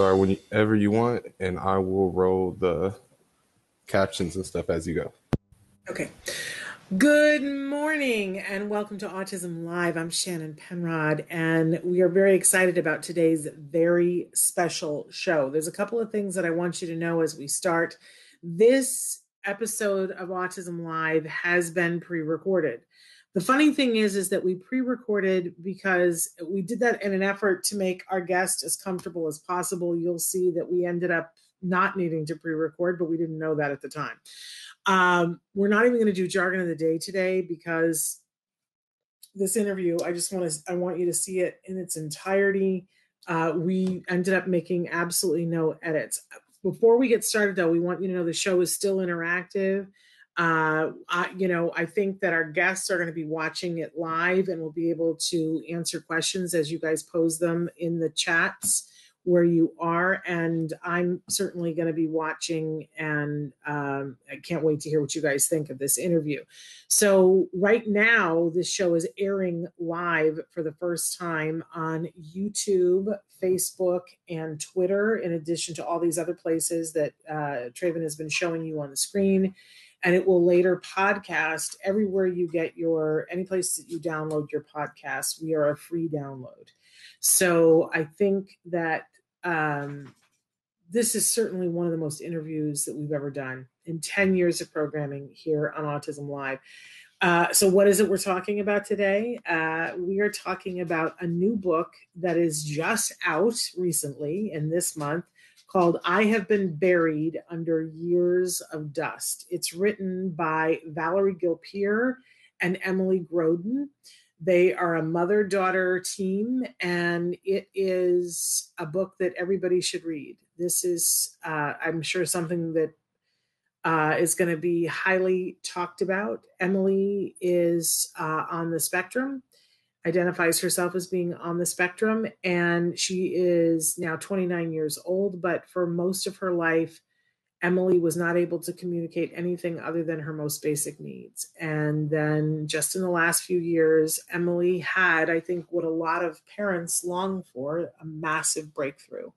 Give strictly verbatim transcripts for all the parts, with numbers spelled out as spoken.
Start whenever you want, and I will roll the captions and stuff as you go. Okay. Good morning, and welcome to Autism Live. I'm Shannon Penrod, and we are very excited about today's very special show. There's a couple of things that I want you to know as we start. This episode of Autism Live has been pre-recorded. The funny thing is, is that we pre-recorded because we did that in an effort to make our guest as comfortable as possible. You'll see that we ended up not needing to pre-record, but we didn't know that at the time. Um, we're not even going to do jargon of the day today because this interview, I just want to, I want you to see it in its entirety. Uh, we ended up making absolutely no edits. Before we get started, though, we want you to know the show is still interactive. Uh, I, you know, I think that our guests are going to be watching it live and we'll be able to answer questions as you guys pose them in the chats where you are. And I'm certainly going to be watching and um, I can't wait to hear what you guys think of this interview. So right now, this show is airing live for the first time on YouTube, Facebook, and Twitter, in addition to all these other places that uh, Traven has been showing you on the screen. And it will later podcast everywhere you get your, any place that you download your podcast. We are a free download. So I think that um, this is certainly one of the most interviews that we've ever done in ten years of programming here on Autism Live. Uh, so what is it we're talking about today? Uh, we are talking about a new book that is just out recently in this month, called I Have Been Buried Under Years of Dust. It's written by Valerie Gilpeer and Emily Grodin. They are a mother-daughter team, and it is a book that everybody should read. This is, uh, I'm sure, something that uh, is going to be highly talked about. Emily is uh, on the spectrum, identifies herself as being on the spectrum, and she is now twenty-nine years old, but for most of her life, Emily was not able to communicate anything other than her most basic needs. And then just in the last few years, Emily had, I think, what a lot of parents long for, a massive breakthrough.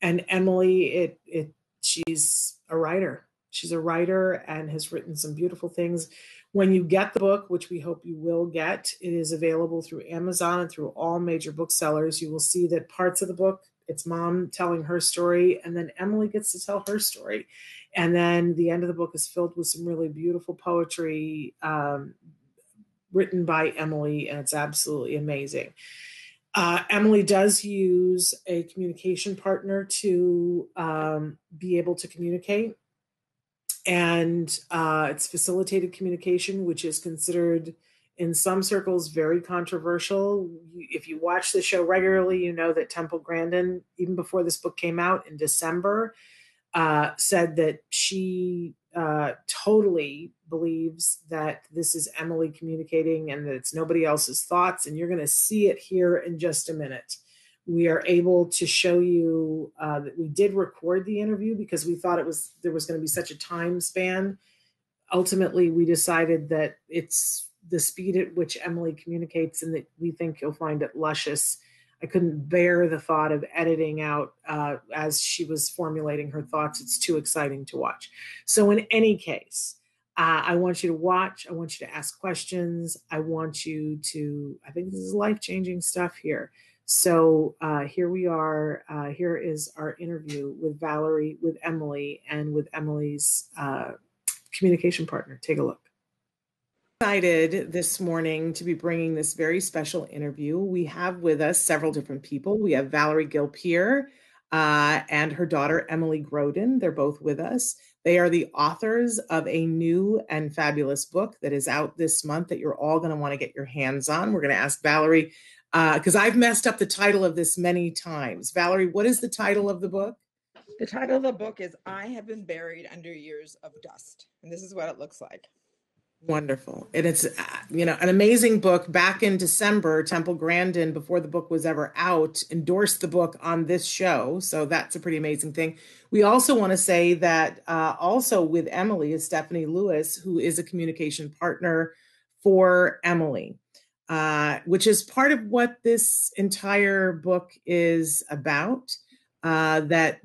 And Emily, it it she's a writer. She's a writer and has written some beautiful things. When you get the book, which we hope you will get, it is available through Amazon and through all major booksellers. You will see that parts of the book, it's mom telling her story, and then Emily gets to tell her story. And then the end of the book is filled with some really beautiful poetry um, written by Emily, and it's absolutely amazing. Uh, Emily does use a communication partner to um, be able to communicate. And uh, it's facilitated communication, which is considered in some circles very controversial. If you watch the show regularly, you know that Temple Grandin, even before this book came out in December, uh, said that she uh, totally believes that this is Emily communicating and that it's nobody else's thoughts. And you're going to see it here in just a minute. We are able to show you uh, that we did record the interview because we thought it was there was going to be such a time span. Ultimately, we decided that it's the speed at which Emily communicates and that we think you'll find it luscious. I couldn't bear the thought of editing out uh, as she was formulating her thoughts. It's too exciting to watch. So in any case, uh, I want you to watch. I want you to ask questions. I want you to, I think this is life-changing stuff here. So uh, here we are. Uh, here is our interview with Valerie, with Emily, and with Emily's uh, communication partner. Take a look. Excited this morning to be bringing this very special interview. We have with us several different people. We have Valerie Gilpeer uh, and her daughter, Emily Grodin. They're both with us. They are the authors of a new and fabulous book that is out this month that you're all going to want to get your hands on. We're going to ask Valerie, because uh, I've messed up the title of this many times. Valerie, what is the title of the book? The title of the book is I Have Been Buried Under Years of Dust. And this is what it looks like. Wonderful. And it's, you know, an amazing book. Back in December, Temple Grandin, before the book was ever out, endorsed the book on this show. So that's a pretty amazing thing. We also want to say that uh, also with Emily is Stephanie Lewis, who is a communication partner for Emily, uh, which is part of what this entire book is about. Uh, that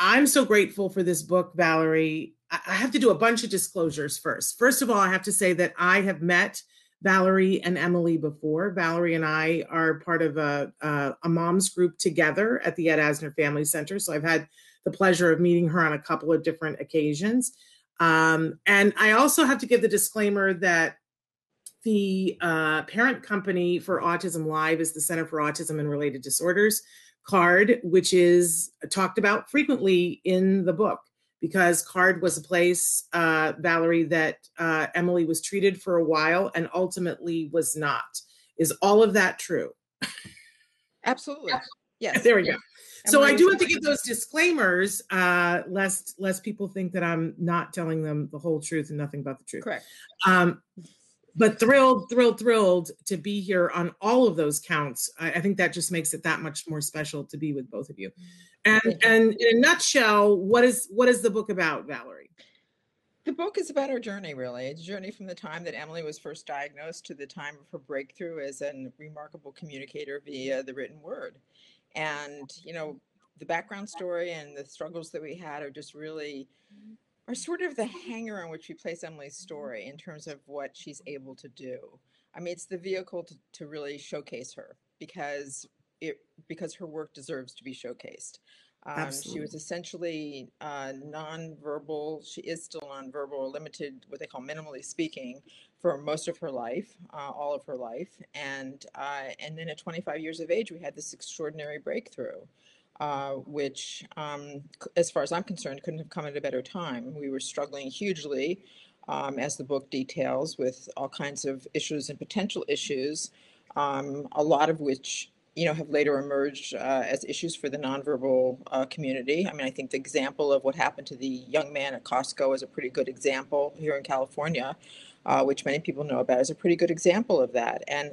I'm so grateful for this book, Valerie. I have to do a bunch of disclosures first. First of all, I have to say that I have met Valerie and Emily before. Valerie and I are part of a, a, a mom's group together at the Ed Asner Family Center. So I've had the pleasure of meeting her on a couple of different occasions. Um, and I also have to give the disclaimer that the uh, parent company for Autism Live is the Center for Autism and Related Disorders C A R D, which is talked about frequently in the book. Because C A R D was a place, uh, Valerie, that uh, Emily was treated for a while and ultimately was not. Is all of that true? Absolutely. Yes. There we go. So I do have to give those disclaimers, uh, lest lest people think that I'm not telling them the whole truth and nothing but the truth. Correct. Um, but thrilled, thrilled, thrilled to be here on all of those counts. I, I think that just makes it that much more special to be with both of you. And, and in a nutshell, what is what is the book about, Valerie? The book is about our journey, really. It's a journey from the time that Emily was first diagnosed to the time of her breakthrough as a remarkable communicator via the written word. And, you know, the background story and the struggles that we had are just really are sort of the hanger on which we place Emily's story in terms of what she's able to do. I mean, it's the vehicle to, to really showcase her because It, because her work deserves to be showcased. Um, she was essentially uh, nonverbal. She is still nonverbal, or limited, what they call minimally speaking, for most of her life, uh, all of her life. And uh, and then at twenty-five years of age, we had this extraordinary breakthrough, uh, which, um, as far as I'm concerned, couldn't have come at a better time. We were struggling hugely, um, as the book details, with all kinds of issues and potential issues, um, a lot of which, you know, have later emerged uh, as issues for the nonverbal uh, community. I mean, I think the example of what happened to the young man at Costco is a pretty good example here in California, uh, which many people know about, is a pretty good example of that. And,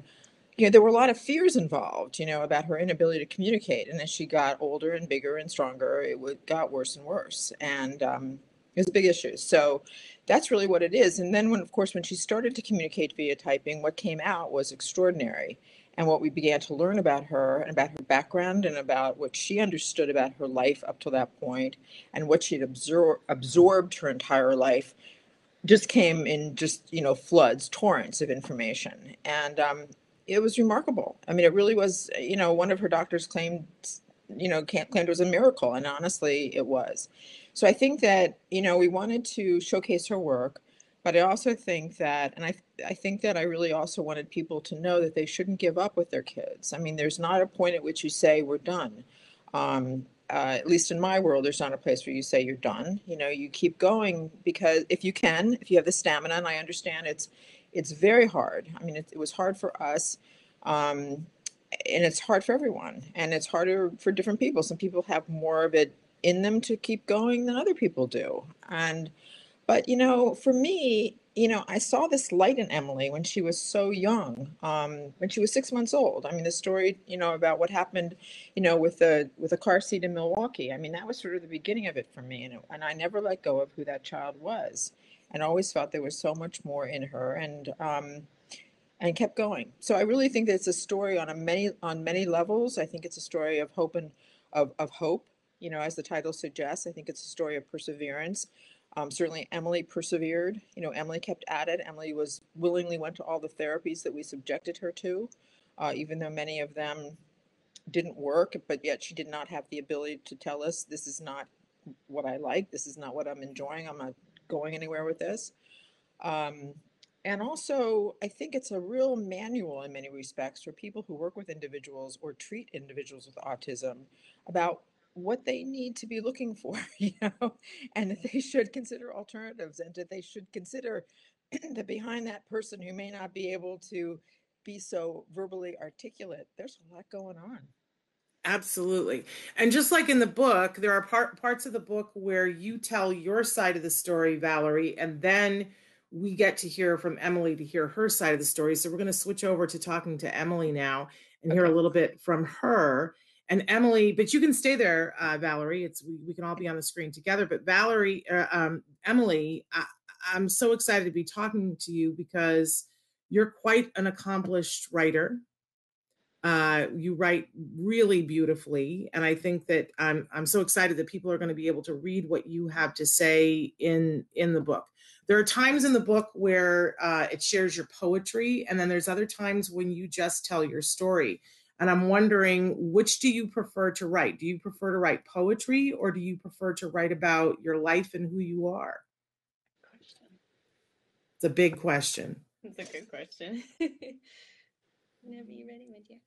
you know, there were a lot of fears involved, you know, about her inability to communicate. And as she got older and bigger and stronger, it would, got worse and worse. And um, it was a big issue. So that's really what it is. And then, when, of course, when she started to communicate via typing, what came out was extraordinary. And what we began to learn about her and about her background and about what she understood about her life up to that point and what she had absor- absorbed her entire life just came in just, you know, floods, torrents of information. And um, it was remarkable. I mean, it really was, you know, one of her doctors claimed, you know, claimed it was a miracle. And honestly, it was. So I think that, you know, we wanted to showcase her work. But I also think that, and I I think that I really also wanted people to know that they shouldn't give up with their kids. I mean, there's not a point at which you say we're done. Um, uh, at least in my world, there's not a place where you say you're done. You know, you keep going because if you can, if you have the stamina, and I understand it's it's very hard. I mean, it, it was hard for us, um, and it's hard for everyone, and it's harder for different people. Some people have more of it in them to keep going than other people do, and. But, you know, for me, you know, I saw this light in Emily when she was so young, um, when she was six months old. I mean, the story, you know, about what happened, you know, with the with a car seat in Milwaukee. I mean, that was sort of the beginning of it for me. And, it, and I never let go of who that child was and always felt there was so much more in her and um, and kept going. So I really think that it's a story on a many on many levels. I think it's a story of hope and of, of hope, you know, as the title suggests. I think it's a story of perseverance. Um, certainly, Emily persevered. You know, Emily kept at it. Emily was willingly went to all the therapies that we subjected her to, uh, even though many of them didn't work. But yet she did not have the ability to tell us, this is not what I like. This is not what I'm enjoying. I'm not going anywhere with this. Um, and also, I think it's a real manual in many respects for people who work with individuals or treat individuals with autism about what they need to be looking for, you know, and that they should consider alternatives, and that they should consider that behind that person who may not be able to be so verbally articulate, there's a lot going on. Absolutely. And just like in the book, there are part, parts of the book where you tell your side of the story, Valerie, and then we get to hear from Emily to hear her side of the story. So we're going to switch over to talking to Emily now and hear okay. a little bit from her. And Emily, but you can stay there, uh, Valerie. It's we, we can all be on the screen together. But Valerie, uh, um, Emily, I, I'm so excited to be talking to you because you're quite an accomplished writer. Uh, you write really beautifully, and I think that I'm I'm so excited that people are going to be able to read what you have to say in in the book. There are times in the book where uh, it shares your poetry, and then there's other times when you just tell your story. And I'm wondering, which do you prefer to write? Do you prefer to write poetry, or do you prefer to write about your life and who you are? Question. It's a big question. It's a good question. Whenever you're ready, my dear.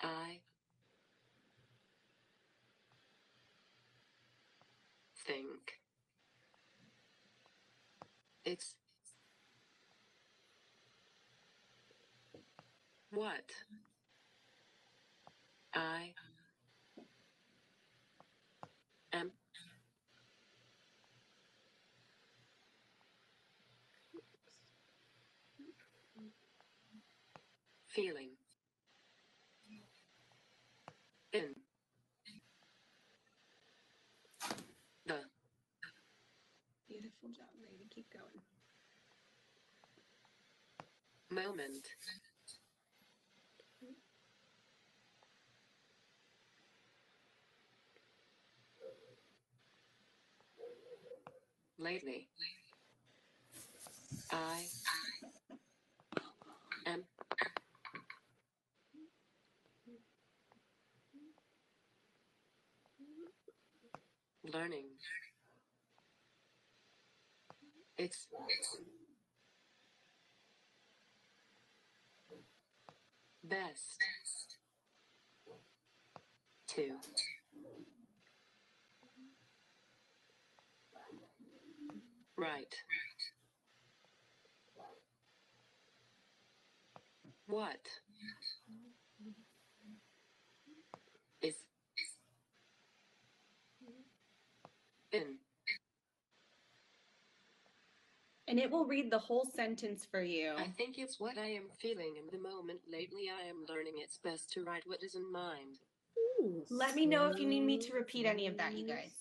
I think it's what I am feeling in the beautiful job, lady. Keep going. Moment. Lately, I am learning. It's best to Right. What is in? And it will read the whole sentence for you. I think it's what I am feeling in the moment. Lately, I am learning it's best to write what is in mind. Ooh, let me know if you need me to repeat any of that, you guys.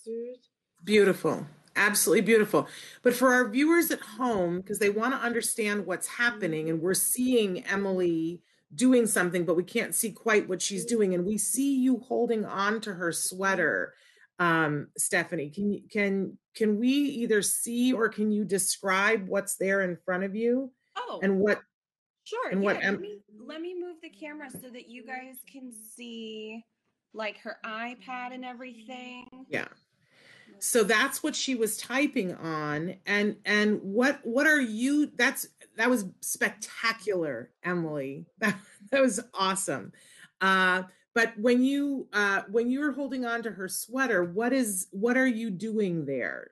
Beautiful. Absolutely beautiful. But for our viewers at home, because they want to understand what's happening, and we're seeing Emily doing something, but we can't see quite what she's doing. And we see you holding on to her sweater. Um, Stephanie, can, can, can we either see, or can you describe what's there in front of you? Oh, and what? Sure. And yeah, what em- let me, let me move the camera so that you guys can see like her iPad and everything. Yeah. So that's what she was typing on. And and what what are you, that's that was spectacular, Emily. That, that was awesome. Uh, but when you uh, when you're holding on to her sweater, what is what are you doing there,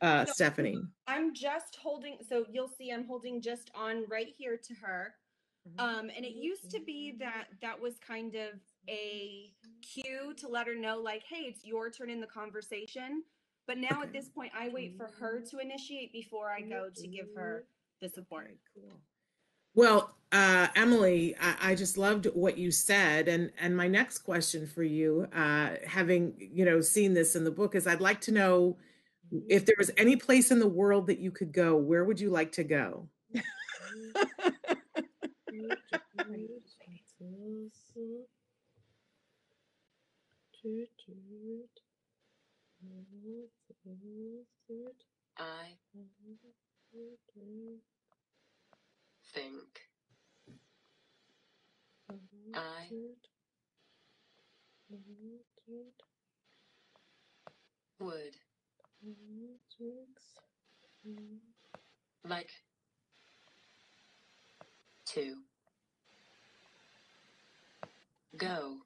uh, so Stephanie? I'm just holding, so you'll see I'm holding just on right here to her. Um, and it used to be that that was kind of a cue to let her know, like, hey, it's your turn in the conversation. But now at this point, I wait for her to initiate before I go to give her the support. Cool. Well, uh, Emily, I, I just loved what you said. And, and my next question for you, uh, having, you know, seen this in the book, is I'd like to know if there was any place in the world that you could go, where would you like to go? I think I would like to go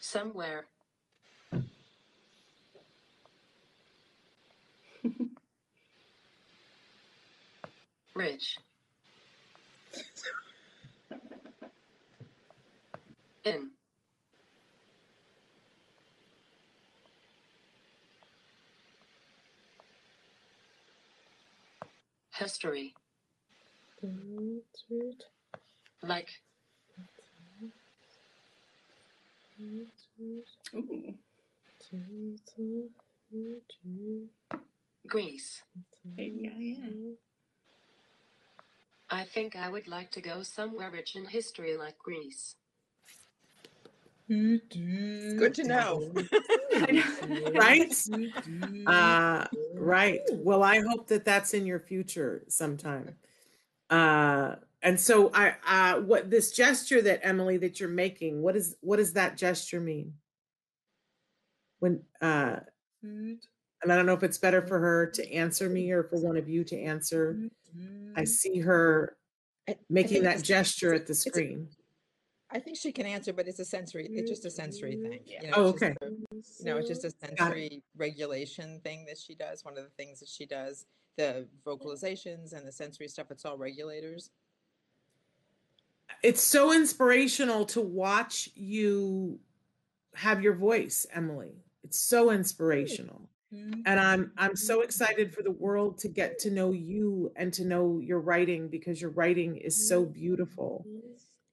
somewhere rich in history, like Greece. Yeah, yeah. I think I would like to go somewhere rich in history like Greece. It's good to know. Right? Uh, right. Well, I hope that that's in your future sometime. Uh, and so I, uh, what this gesture that Emily, that you're making, what is, what does that gesture mean? When, uh, and I don't know if it's better for her to answer me or for one of you to answer. I see her making that gesture at the screen. I think she can answer, but it's a sensory, it's just a sensory thing. You know, oh, okay. A, you know, it's just a sensory regulation thing that she does. One of the things that she does, the vocalizations and the sensory stuff, it's all regulators. It's so inspirational to watch you have your voice, Emily. It's so inspirational. And I'm, I'm so excited for the world to get to know you and to know your writing, because your writing is so beautiful.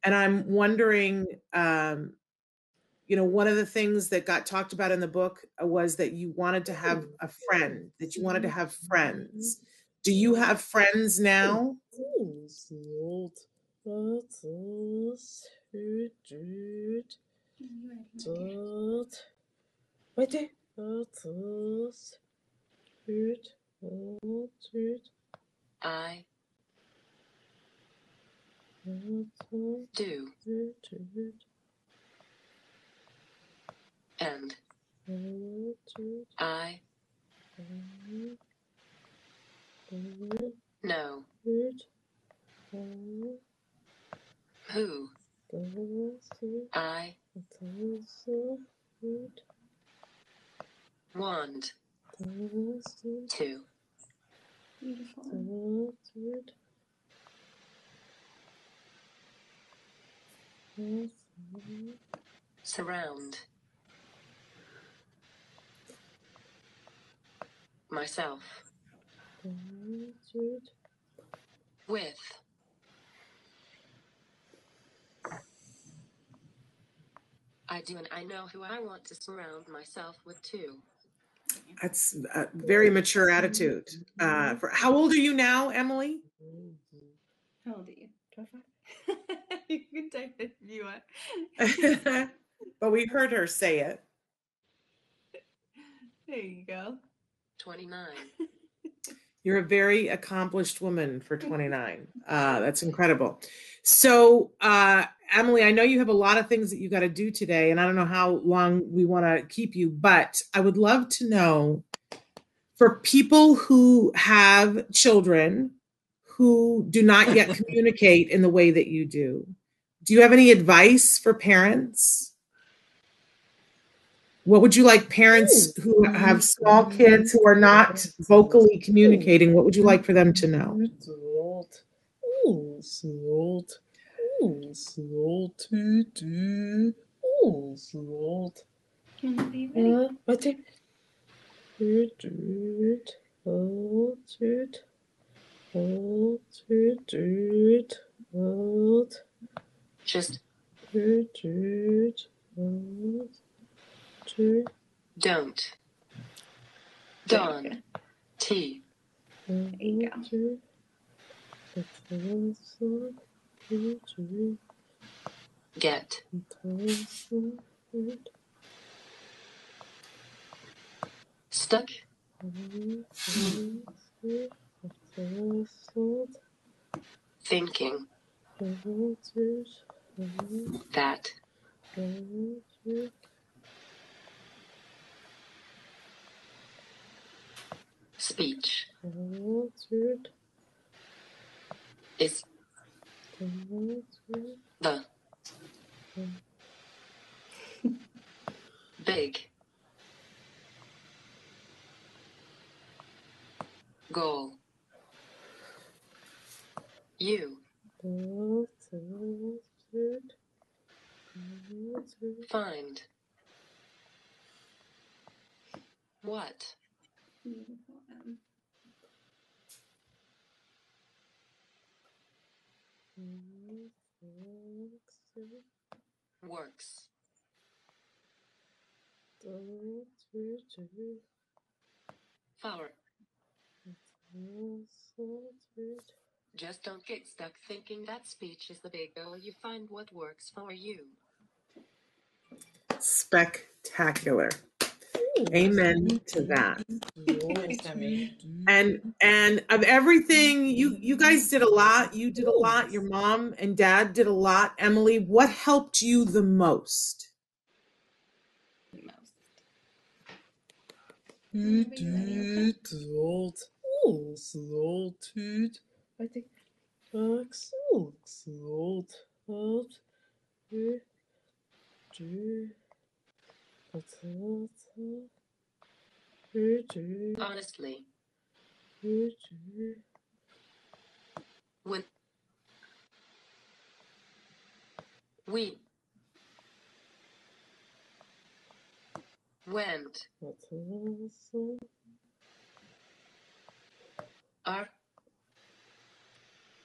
And I'm wondering, um, you know, one of the things that got talked about in the book was that you wanted to have a friend, that you wanted to have friends. Do you have friends now? I do and I know who I want to. Beautiful. Surround myself with I do and I know who I want to surround myself with too. That's a very mature attitude. Uh, for, how old are you now, Emily? How old are you? twenty-five? You can take it if you want. But we heard her say it. There you go. twenty-nine. You're a very accomplished woman for twenty-nine. Uh, that's incredible. So, uh, Emily, I know you have a lot of things that you got to do today, and I don't know how long we want to keep you, but I would love to know, for people who have children who do not yet communicate in the way that you do, do you have any advice for parents? What would you like parents who have small kids who are not vocally communicating, what would you like for them to know? Just don't. Don. T. There you go. Get. Stuck. Thinking. that speech is the big goal you find what works power. Just don't get stuck thinking that speech is the big goal. You find what works for you. Spectacular. Ooh, amen nice. To that. and and of everything, you you guys did a lot. You did a lot. Your mom and dad did a lot. Emily, what helped you the most? Most. Solitude. I think honestly. When we went Our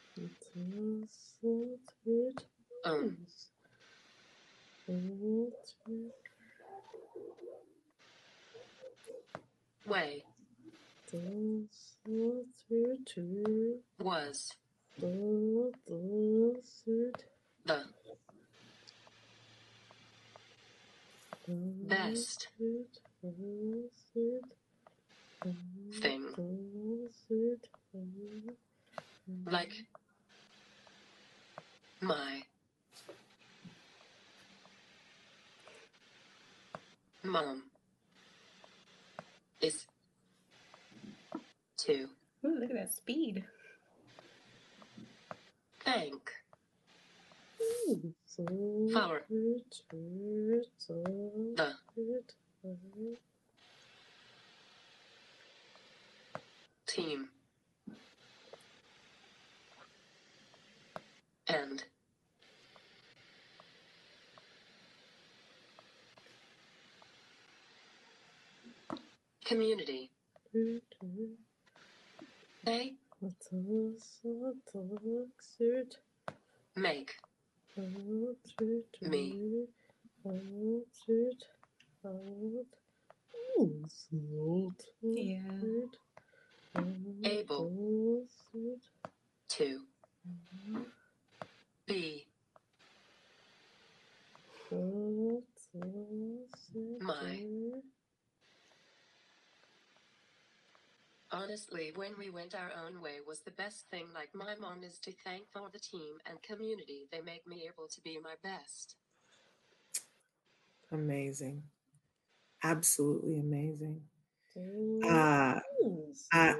own way was the best thing like my mom is to Ooh, look at that speed thank Ooh, so flower good, so the good. Team and community. They make me yeah. able to be my honestly when we went our own way was the best thing like my mom is to thank for the team and community they make me able to be my best. Amazing. Absolutely amazing. Uh, uh,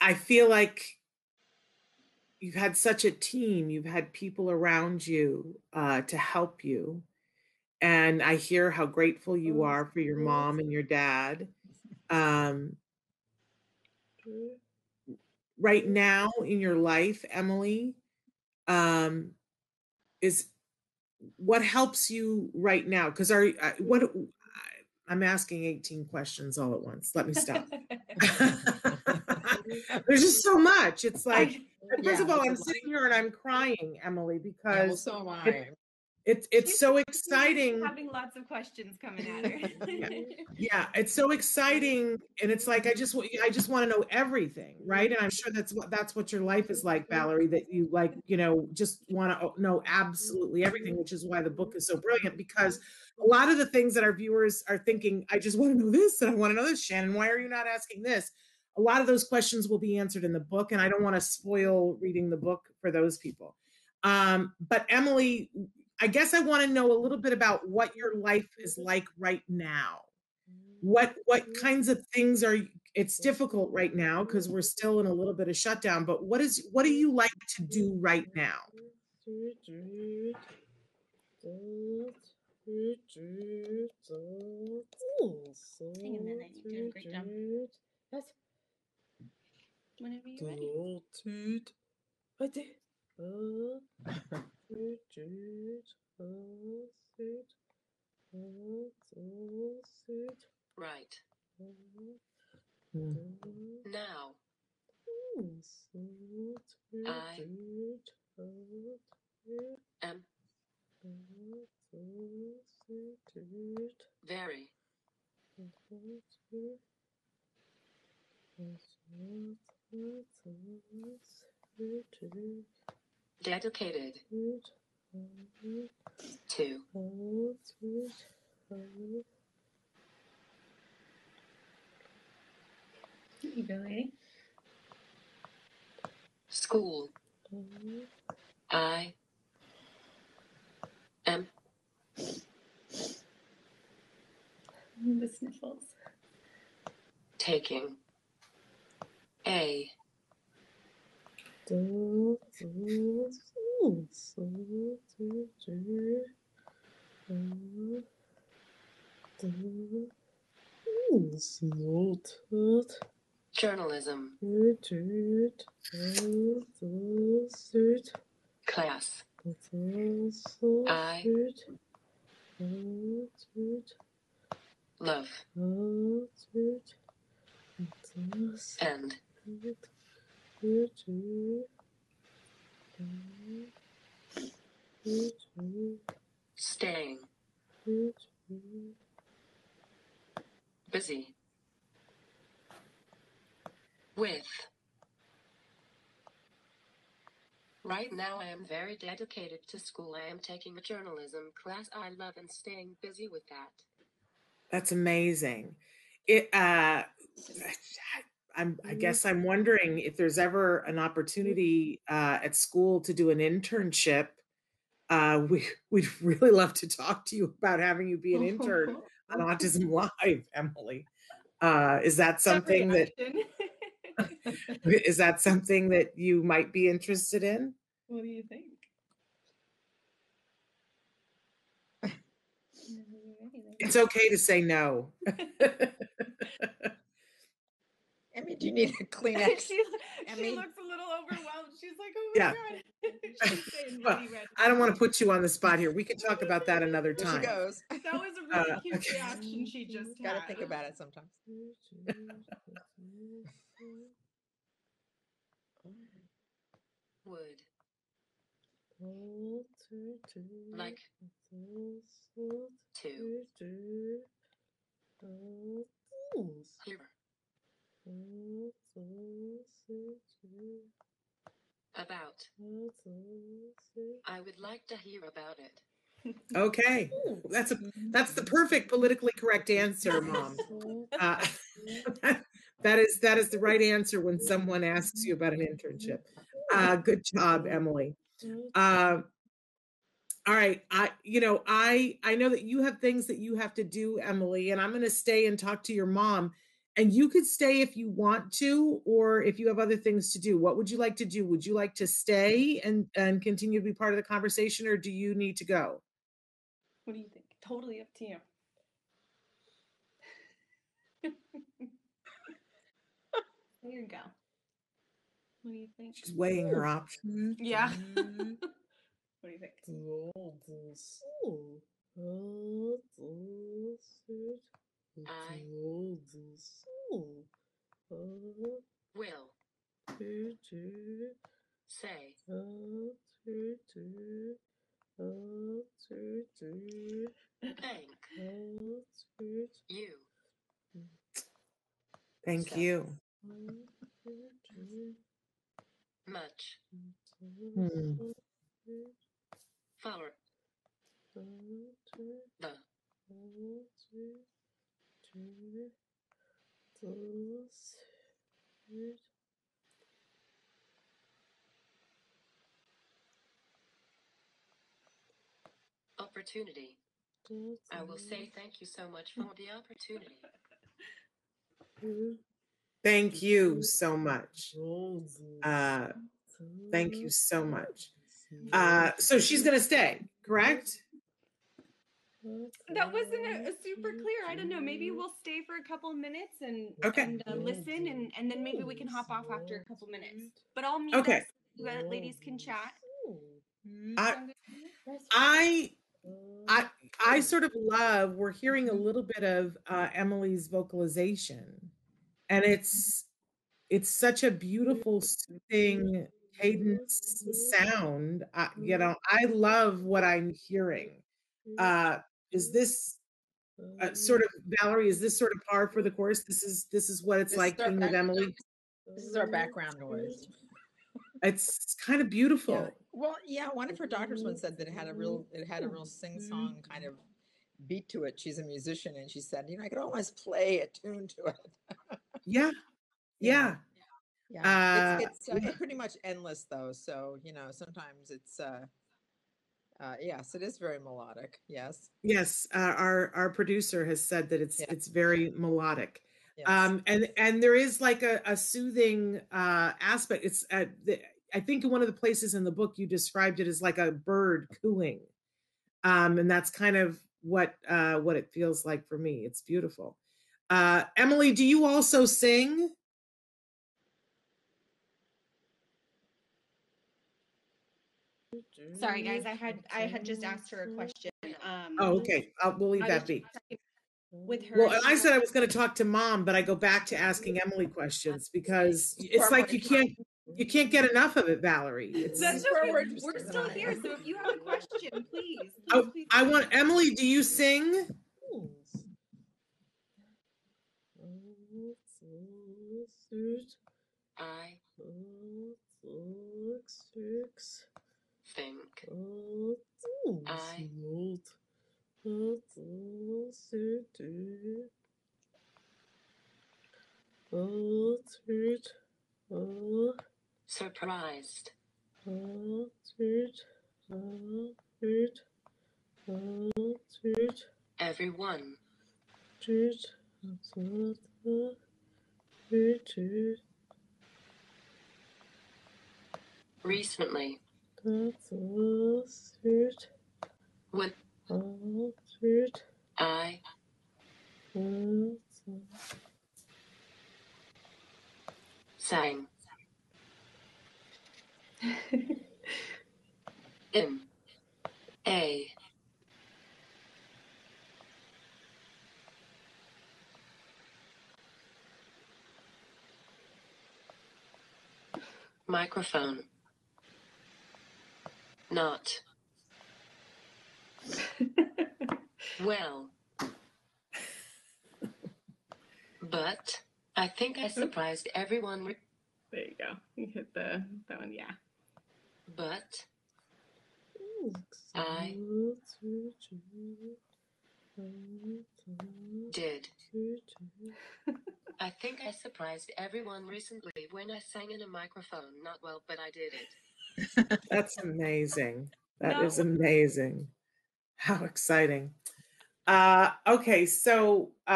I feel like you've had such a team. You've had people around you uh, to help you. And I hear how grateful you are for your mom and your dad. Um, right now in your life, Emily, um, is what helps you right now? Because are uh, what I'm asking eighteen questions all at once. Let me stop. There's just so much. It's like, first yeah, of all, I'm sitting here and I'm crying, Emily, because yeah, well, so am I. It, it, it's she's, so exciting. Having lots of questions coming at her. yeah. yeah, it's so exciting. And it's like, I just, I just want to know everything, right? And I'm sure that's what, that's what your life is like, Valerie, that you like, you know, just want to know absolutely everything, which is why the book is so brilliant, because a lot of the things that our viewers are thinking, I just want to know this and I want to know this, Shannon, why are you not asking this? a lot of those questions will be answered in the book, and I don't want to spoil reading the book for those people. Um, but Emily, I guess I want to know a little bit about what your life is like right now. What what kinds of things are, it's difficult right now because we're still in a little bit of shutdown, but what is what do you like to do right now? Hang on a minute, you're doing a great job. Yes. Whenever you're ready. Right. Now. I am very dedicated to you go, lady. School. I am the sniffles. Taking a do, do, do, do, do, do, do, do, do, do, journalism. Do, do, do, do, do. Class. Do, do, I do, do, love. Do, do, do, and do, staying busy with. Right now I am very dedicated to school. I am taking a journalism class I love and staying busy with that. That's amazing. It uh I'm, I guess I'm wondering if there's ever an opportunity uh, at school to do an internship. Uh, we, we'd really love to talk to you about having you be an intern on Autism Live, Emily. Uh, is that something that is that something that you might be interested in? What do you think? It's okay to say no. Emmy, do you need a Kleenex? she she looks a little overwhelmed. She's like, oh my yeah. God. She's saying well, red. I don't want to put you on the spot here. We can talk about that another time. There goes. That was a really uh, cute okay. reaction she just got to think about it sometimes. Would. Like. Two. Here. About. I would like to hear about it. Okay, that's a that's the perfect politically correct answer, Mom. Uh, that is that is the right answer when someone asks you about an internship. Uh, good job, Emily. Uh, all right, I you know I I know that you have things that you have to do, Emily, and I'm going to stay and talk to your mom. And you could stay if you want to, or if you have other things to do. What would you like to do? Would you like to stay and, and continue to be part of the conversation, or do you need to go? What do you think? Totally up to you. There you go. What do you think? She's weighing her options. Yeah. What do you think? I will say thank you. Thank you. Much. Hmm. For the years. Opportunity. Yes, I will yes. say thank you so much for the opportunity. Thank you so much. Uh, thank you so much. Uh, so she's going to stay, correct? That wasn't a, a super clear. I don't know. Maybe we'll stay for a couple minutes and, okay. and uh, listen, and, and then maybe we can hop off after a couple minutes. But I'll mute okay. so that ladies can chat. I, I, I, I sort of love, we're hearing a little bit of uh, Emily's vocalization, and it's, it's such a beautiful, soothing cadence sound. I, you know, I love what I'm hearing. Uh, is this uh, sort of, Valerie, is this sort of par for the course? This is, this is what it's this like being with Emily. This is our background noise. It's kind of beautiful. Yeah. Well, yeah, one of her doctors once said that it had a real, it had a real sing-song kind of beat to it. She's a musician, and she said, you know, I could almost play a tune to it. Yeah, yeah, yeah. yeah. Uh, it's it's uh, yeah. pretty much endless, though. So you know, sometimes it's, uh, uh, yes, it is very melodic. Yes, yes. Uh, our our producer has said that it's yeah. it's very melodic. Yes. Um, and, and there is like a, a soothing uh, aspect. It's uh, the, I think one of the places in the book you described it as like a bird cooing. Um, and that's kind of what uh, what it feels like for me. It's beautiful. Uh, Emily, do you also sing? Sorry, guys, I had I had just asked her a question. Um, oh, okay. I'll, we'll leave that be. With her. Well, and I said I was going to talk to Mom, but I go back to asking Emily questions because it's like you can't you can't get enough of it, Valerie. It's, That's okay. We're, we're still here, so if you have a question, please. please, oh, please I want Emily. Do you sing? I think I. Surprised. Everyone. Recently. When I sang in a microphone, not well, but I think I surprised everyone. There you go. You hit the that one, yeah. But I did. I think I surprised everyone recently when I sang in a microphone. Not well, but I did it. That's amazing. That no. is amazing. How exciting. Uh, okay, so uh,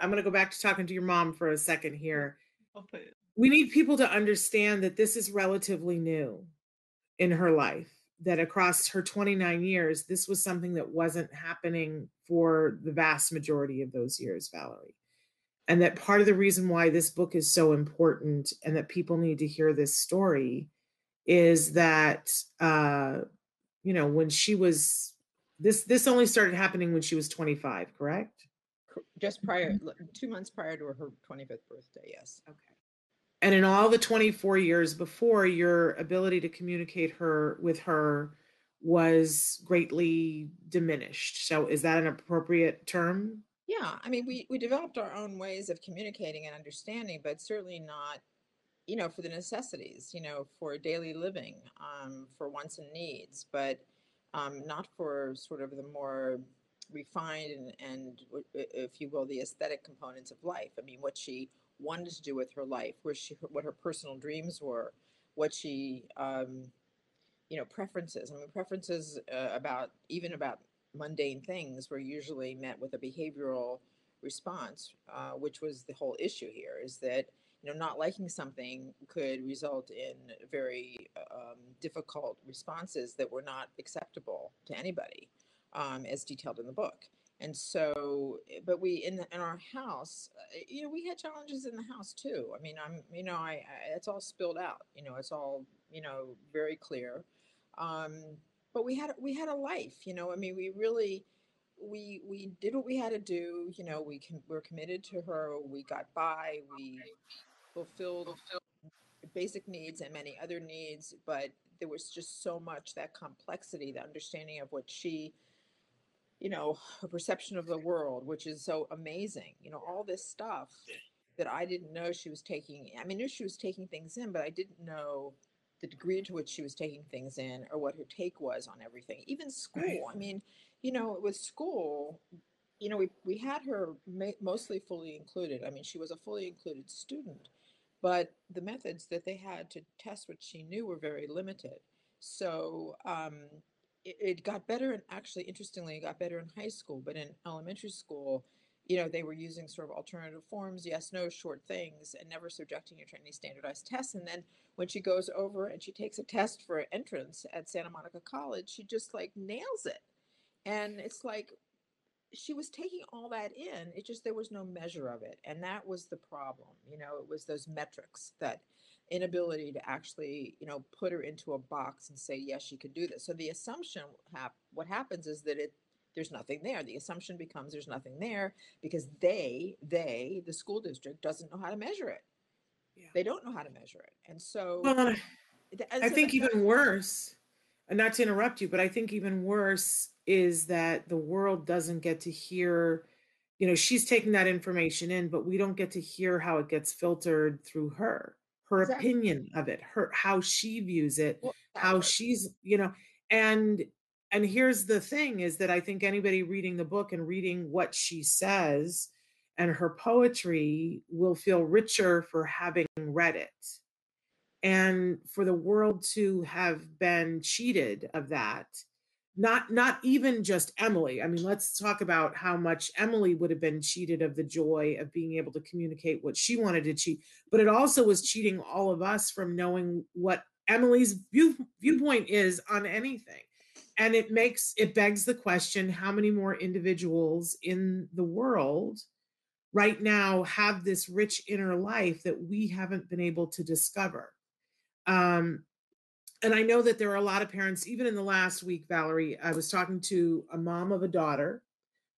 I'm going to go back to talking to your mom for a second here. We need people to understand that this is relatively new in her life, that across her twenty-nine years, this was something that wasn't happening for the vast majority of those years, Valerie. And that part of the reason why this book is so important and that people need to hear this story is that, uh, you know, when she was... This this only started happening when she was twenty-five, correct? Just prior, two months prior to her twenty-fifth birthday, yes. Okay. And in all the twenty-four years before, your ability to communicate her with her was greatly diminished. So is that an appropriate term? Yeah. I mean, we, we developed our own ways of communicating and understanding, but certainly not, you know, for the necessities, you know, for daily living, um, for wants and needs, but... Um, not for sort of the more refined and, and, if you will, the aesthetic components of life. I mean, what she wanted to do with her life, where she, what her personal dreams were, what she, um, you know, preferences. I mean, preferences uh, about, even about mundane things were usually met with a behavioral response, uh, which was the whole issue here, is that, you know, not liking something could result in very um, difficult responses that were not acceptable to anybody, um, as detailed in the book. And so, but we, in, in our house, you know, we had challenges in the house too. I mean, I'm, you know, I, I it's all spilled out, you know, it's all, you know, very clear. Um, but we had, we had a life, you know, I mean, we really, we, we did what we had to do. You know, we can, we're committed to her. We got by, we fulfilled, fulfilled basic needs and many other needs, but there was just so much, that complexity, the understanding of what she, you know, her perception of the world, which is so amazing. You know, all this stuff that I didn't know she was taking. I mean, I knew she was taking things in, but I didn't know the degree to which she was taking things in or what her take was on everything. Even school. I mean, you know, with school, you know, we, we had her ma- mostly fully included. I mean, she was a fully included student, but the methods that they had to test what she knew were very limited. So, um, it got better, and actually, interestingly, it got better in high school, but in elementary school, you know, they were using sort of alternative forms, yes, no, short things, and never subjecting her to any standardized tests. And then when she goes over and she takes a test for entrance at Santa Monica College, she just like nails it. And it's like, she was taking all that in, it just, there was no measure of it. And that was the problem. You know, it was those metrics, that inability to actually, you know, put her into a box and say, yes, she could do this. So the assumption, hap- what happens is that it, there's nothing there. The assumption becomes there's nothing there because they, they, the school district doesn't know how to measure it. Yeah. They don't know how to measure it. And so. Well, the, and I so think even worse, and not to interrupt you, but I think even worse is that the world doesn't get to hear, you know, she's taking that information in, but we don't get to hear how it gets filtered through her, her exactly. opinion of it, her, how she views it, well, how right. she's, you know, and, and here's the thing is that I think anybody reading the book and reading what she says and her poetry will feel richer for having read it. And for the world to have been cheated of that, Not not even just Emily. I mean, let's talk about how much Emily would have been cheated of the joy of being able to communicate what she wanted to cheat. But it also was cheating all of us from knowing what Emily's view, viewpoint is on anything. And it makes, it begs the question, how many more individuals in the world right now have this rich inner life that we haven't been able to discover? Um, And I know that there are a lot of parents, even in the last week, Valerie, I was talking to a mom of a daughter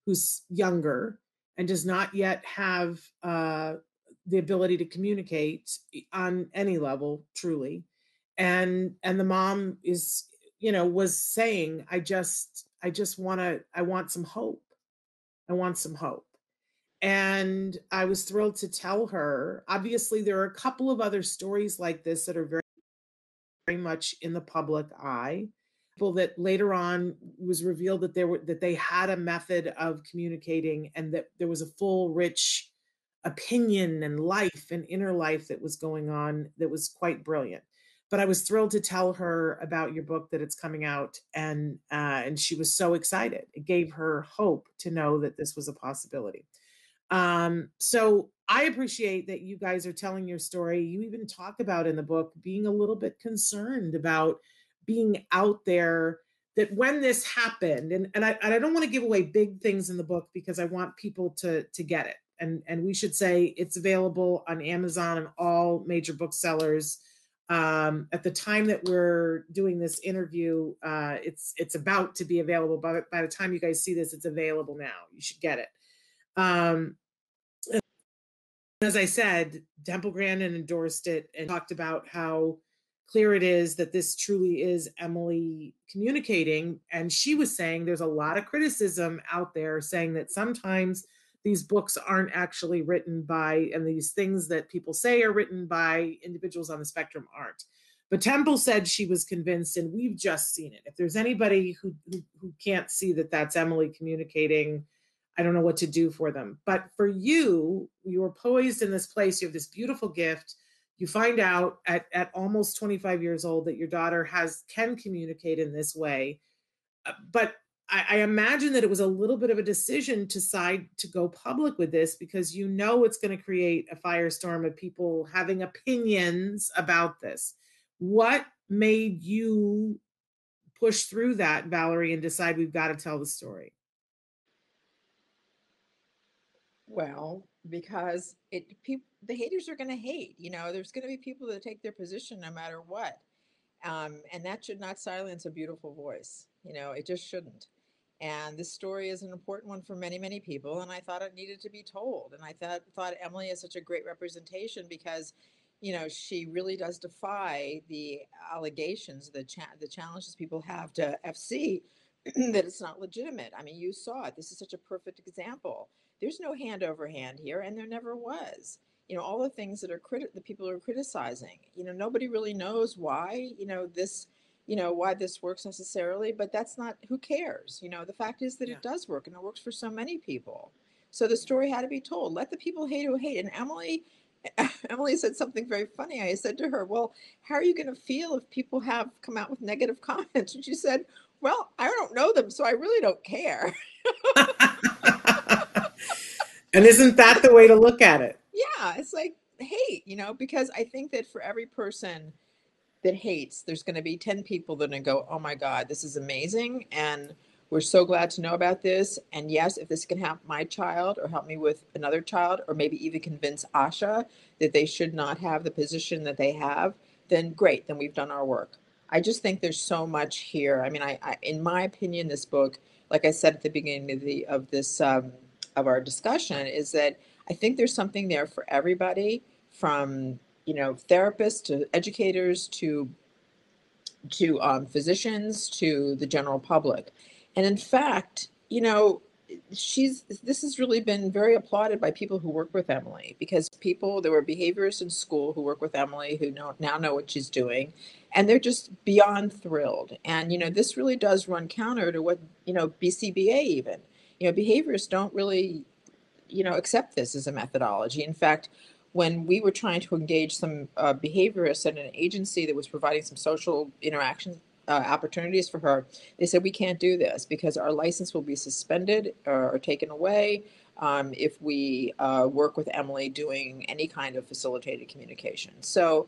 who's younger and does not yet have uh, the ability to communicate on any level, truly. And and the mom is, you know, was saying, I just, I just want to, I want some hope. I want some hope. And I was thrilled to tell her, obviously, there are a couple of other stories like this that are very, very much in the public eye. People that later on was revealed that there were, that they had a method of communicating and that there was a full, rich opinion and life and inner life that was going on that was quite brilliant. But I was thrilled to tell her about your book, that it's coming out, and uh, and she was so excited. It gave her hope to know that this was a possibility. Um, so I appreciate that you guys are telling your story. You even talk about in the book being a little bit concerned about being out there, that when this happened, and, and, I, and I don't want to give away big things in the book because I want people to, to get it. And, and we should say it's available on Amazon and all major booksellers. Um, at the time that we're doing this interview, uh, it's, it's about to be available. By, by the time you guys see this, it's available now. You should get it. Um, As I said, Temple Grandin endorsed it and talked about how clear it is that this truly is Emily communicating. And she was saying there's a lot of criticism out there saying that sometimes these books aren't actually written by, and these things that people say are written by individuals on the spectrum aren't. But Temple said she was convinced, and we've just seen it. If there's anybody who, who, who can't see that that's Emily communicating, I don't know what to do for them. But for you, you were poised in this place. You have this beautiful gift. You find out at, at almost twenty-five years old that your daughter has can communicate in this way. But I, I imagine that it was a little bit of a decision to side to go public with this, because you know it's going to create a firestorm of people having opinions about this. What made you push through that, Valerie, and decide we've got to tell the story? Well, because it people the haters are going to hate. You know, there's going to be people that take their position no matter what. Um, and that should not silence a beautiful voice. You know, it just shouldn't. And this story is an important one for many, many people. And I thought it needed to be told. And I thought, thought Emily is such a great representation because, you know, she really does defy the allegations, the, cha the challenges people have to F C that it's not legitimate. I mean, you saw it. This is such a perfect example. There's no hand over hand here, and there never was. You know, all the things that are criti- the people are criticizing, you know, nobody really knows why, you know, this, you know, why this works necessarily, but that's not, who cares? You know, the fact is that yeah. it does work, and it works for so many people. So the story had to be told. Let the people hate who hate. And Emily, Emily said something very funny. I said to her, well, how are you going to feel if people have come out with negative comments? And she said, well, I don't know them, so I really don't care. And isn't that the way to look at it? Yeah, it's like hate, you know, because I think that for every person that hates, there's going to be ten people that are going to go, oh, my God, this is amazing. And we're so glad to know about this. And yes, if this can help my child or help me with another child, or maybe even convince Asha that they should not have the position that they have, then great. Then we've done our work. I just think there's so much here. I mean, I, I in my opinion, this book, like I said at the beginning of the of this um, of our discussion, is that I think there's something there for everybody, from, you know, therapists to educators to to um, physicians to the general public. And in fact, you know, she's this has really been very applauded by people who work with Emily, because people, there were behaviorists in school who work with Emily who know, now know what she's doing, and they're just beyond thrilled. And, you know, this really does run counter to what, you know, B C B A even, you know, behaviorists don't really, you know, accept this as a methodology. In fact, when we were trying to engage some uh, behaviorists at an agency that was providing some social interaction uh, opportunities for her, they said, we can't do this because our license will be suspended or, or taken away um, if we uh, work with Emily doing any kind of facilitated communication. So,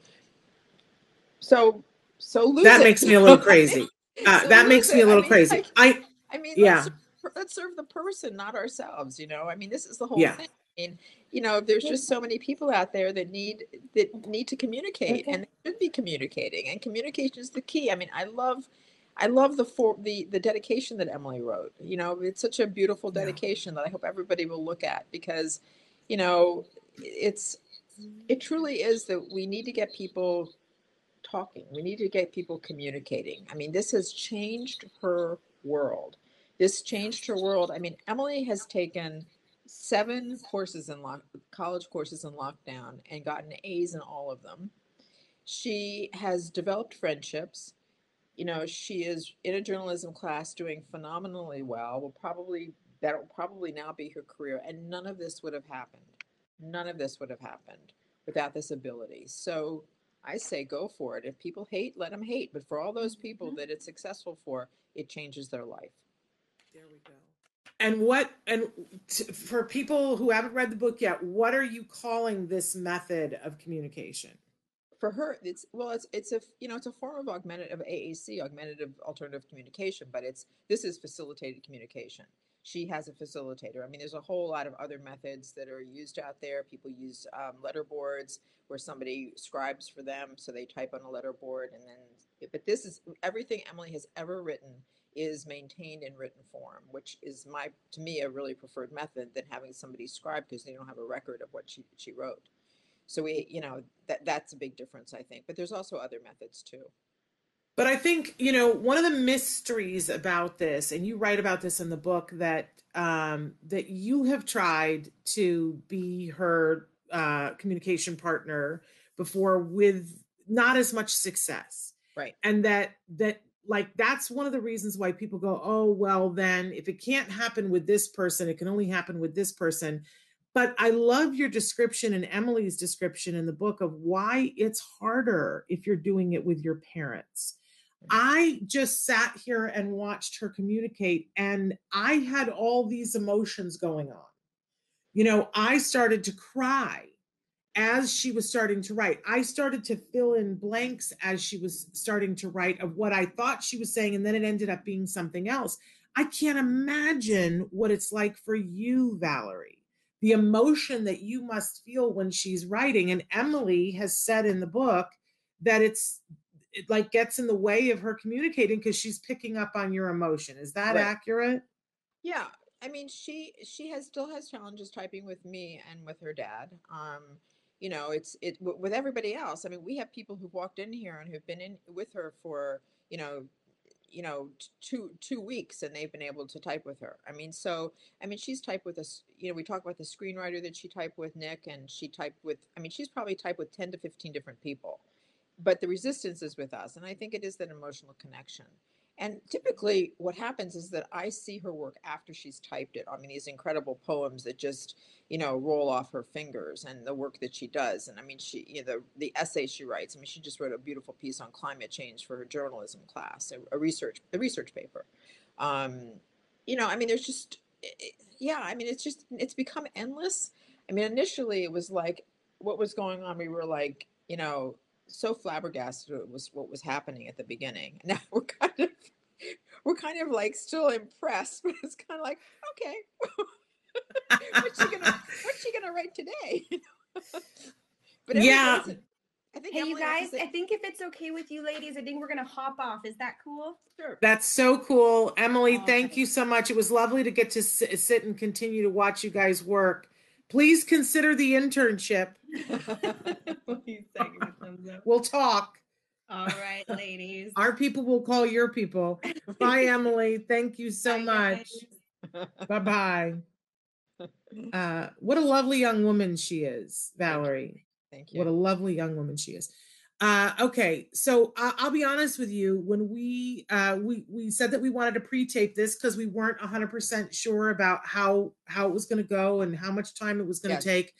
so, so lose that it. Makes me a little crazy. Uh, so that makes it. me a little I mean, crazy. Like, I, I mean, yeah. Let's serve the person, not ourselves, you know. I mean, this is the whole yeah. thing. I mean, you know, there's just so many people out there that need that need to communicate, okay. and they should be communicating, and communication is the key. I mean, I love, I love the for the the dedication that Emily wrote. You know, it's such a beautiful dedication yeah. that I hope everybody will look at, because, you know, it's it truly is that we need to get people talking. We need to get people communicating. I mean, this has changed her world. This changed her world. I mean, Emily has taken seven courses in lock, college courses in lockdown and gotten A's in all of them. She has developed friendships. You know, she is in a journalism class doing phenomenally well. Will probably that will probably now be her career. And none of this would have happened. None of this would have happened without this ability. So I say go for it. If people hate, let them hate. But for all those people that it's successful for, it changes their life. There we go. And what, and t for people who haven't read the book yet, what are you calling this method of communication? For her, it's, well, it's, it's a, you know, it's a form of augmentative A A C, augmentative alternative communication, but it's, this is facilitated communication. She has a facilitator. I mean, there's a whole lot of other methods that are used out there. People use um, letter boards where somebody scribes for them. So they type on a letter board, and then, but this is everything Emily has ever written is maintained in written form, which is my, to me, a really preferred method than having somebody scribe, because they don't have a record of what she, she wrote. So we, you know, that that's a big difference, I think, but there's also other methods too. But I think, you know, one of the mysteries about this, and you write about this in the book, that, um, that you have tried to be her, uh, communication partner before with not as much success. Right. And that, that like, that's one of the reasons why people go, oh, well, then if it can't happen with this person, it can only happen with this person. But I love your description and Emily's description in the book of why it's harder if you're doing it with your parents. I just sat here and watched her communicate, and I had all these emotions going on. You know, I started to cry as she was starting to write. I started to fill in blanks as she was starting to write of what I thought she was saying, and then it ended up being something else. I can't imagine what it's like for you, Valerie, the emotion that you must feel when she's writing. And Emily has said in the book that it's, it like gets in the way of her communicating because she's picking up on your emotion. Is that right? Accurate? Yeah. I mean, she, she has still has challenges typing with me and with her dad. Um, you know, it's, it w- with everybody else. I mean, we have people who've walked in here and who've been in with her for, you know, you know, two, two weeks, and they've been able to type with her. I mean, so, I mean, she's typed with us, you know, we talk about the screenwriter that she typed with, Nick, and she typed with, I mean, she's probably typed with ten to fifteen different people, but the resistance is with us. And I think it is that emotional connection. And typically what happens is that I see her work after she's typed it. I mean, these incredible poems that just, you know, roll off her fingers, and the work that she does. And I mean, she, you know, the, the essay she writes, I mean, she just wrote a beautiful piece on climate change for her journalism class, a, a research, the research paper. Um, you know, I mean, there's just, it, yeah, I mean, it's just, it's become endless. I mean, initially it was like, what was going on? We were like, you know, so flabbergasted it was what was happening at the beginning. Now we're kind of we're kind of like still impressed, but it's kind of like, okay, what's she gonna what's she gonna write today? But yeah, I think, hey, Emily, you guys, I think if it's okay with you ladies, I think we're gonna hop off. Is that cool? Sure. That's so cool, Emily. Oh, thank okay. you so much. It was lovely to get to sit and continue to watch you guys work. Please consider the internship. Please, thank you. We'll talk. All right, ladies. Our people will call your people. Bye, Emily. Thank you so much. Bye-bye. Uh, what a lovely young woman she is, Valerie. Thank you. Thank you. What a lovely young woman she is. Uh, okay, so uh, I'll be honest with you. When we uh, we we said that we wanted to pre-tape this because we weren't one hundred percent sure about how how it was going to go and how much time it was going to yes. take.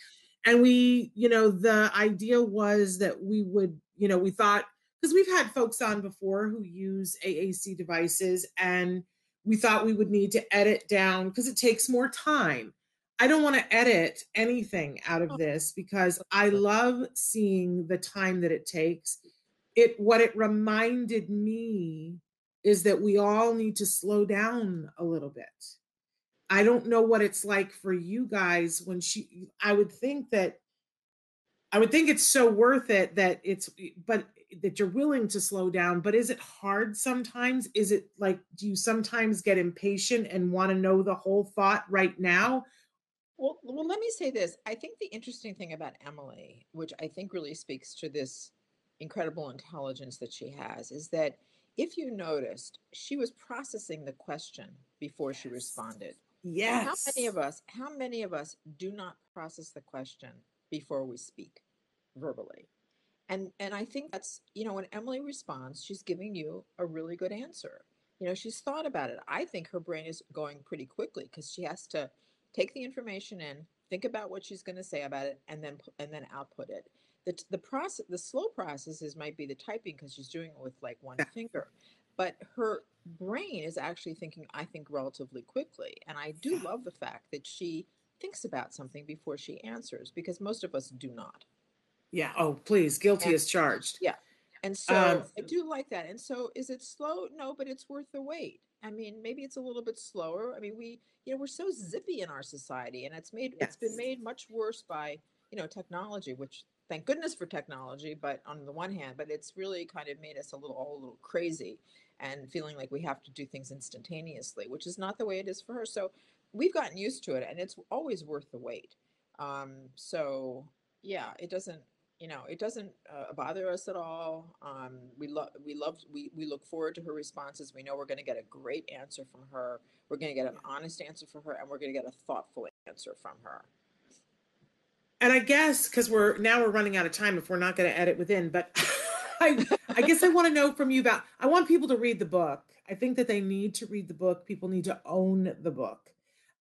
And we, you know, the idea was that we would, you know, we thought, because we've had folks on before who use A A C devices, and we thought we would need to edit down because it takes more time. I don't want to edit anything out of this because I love seeing the time that it takes. It, what it reminded me is that we all need to slow down a little bit. I don't know what it's like for you guys when she, I would think that, I would think it's so worth it that it's, but that you're willing to slow down, but is it hard sometimes? Is it like, do you sometimes get impatient and want to know the whole thought right now? Well, well, let me say this. I think the interesting thing about Emily, which I think really speaks to this incredible intelligence that she has, is that if you noticed, she was processing the question before yes. she responded. Yes. How many of us, how many of us do not process the question before we speak verbally? And and I think that's, you know, when Emily responds, she's giving you a really good answer. You know, she's thought about it. I think her brain is going pretty quickly because she has to take the information in, think about what she's going to say about it, and then and then output it. The the process, the slow processes might be the typing because she's doing it with like one yeah. finger, but her brain is actually thinking, I think, relatively quickly. And I do love the fact that she thinks about something before she answers, because most of us do not. Yeah. Oh, please. Guilty and, as charged. Yeah. And so um, I do like that. And so is it slow? No, but it's worth the wait. I mean, maybe it's a little bit slower. I mean, we, you know, we're so zippy in our society, and it's made, yes. it's been made much worse by, you know, technology, which thank goodness for technology, but on the one hand, but it's really kind of made us a little, all a little crazy and feeling like we have to do things instantaneously, which is not the way it is for her. So we've gotten used to it, and it's always worth the wait. Um, so yeah, it doesn't, you know, it doesn't uh, bother us at all. Um, we love, we love, we, we look forward to her responses. We know we're going to get a great answer from her. We're going to get an honest answer from her, and we're going to get a thoughtful answer from her. And I guess because we're now we're running out of time if we're not going to edit within, but I, I guess I want to know from you about, I want people to read the book. I think that they need to read the book. People need to own the book.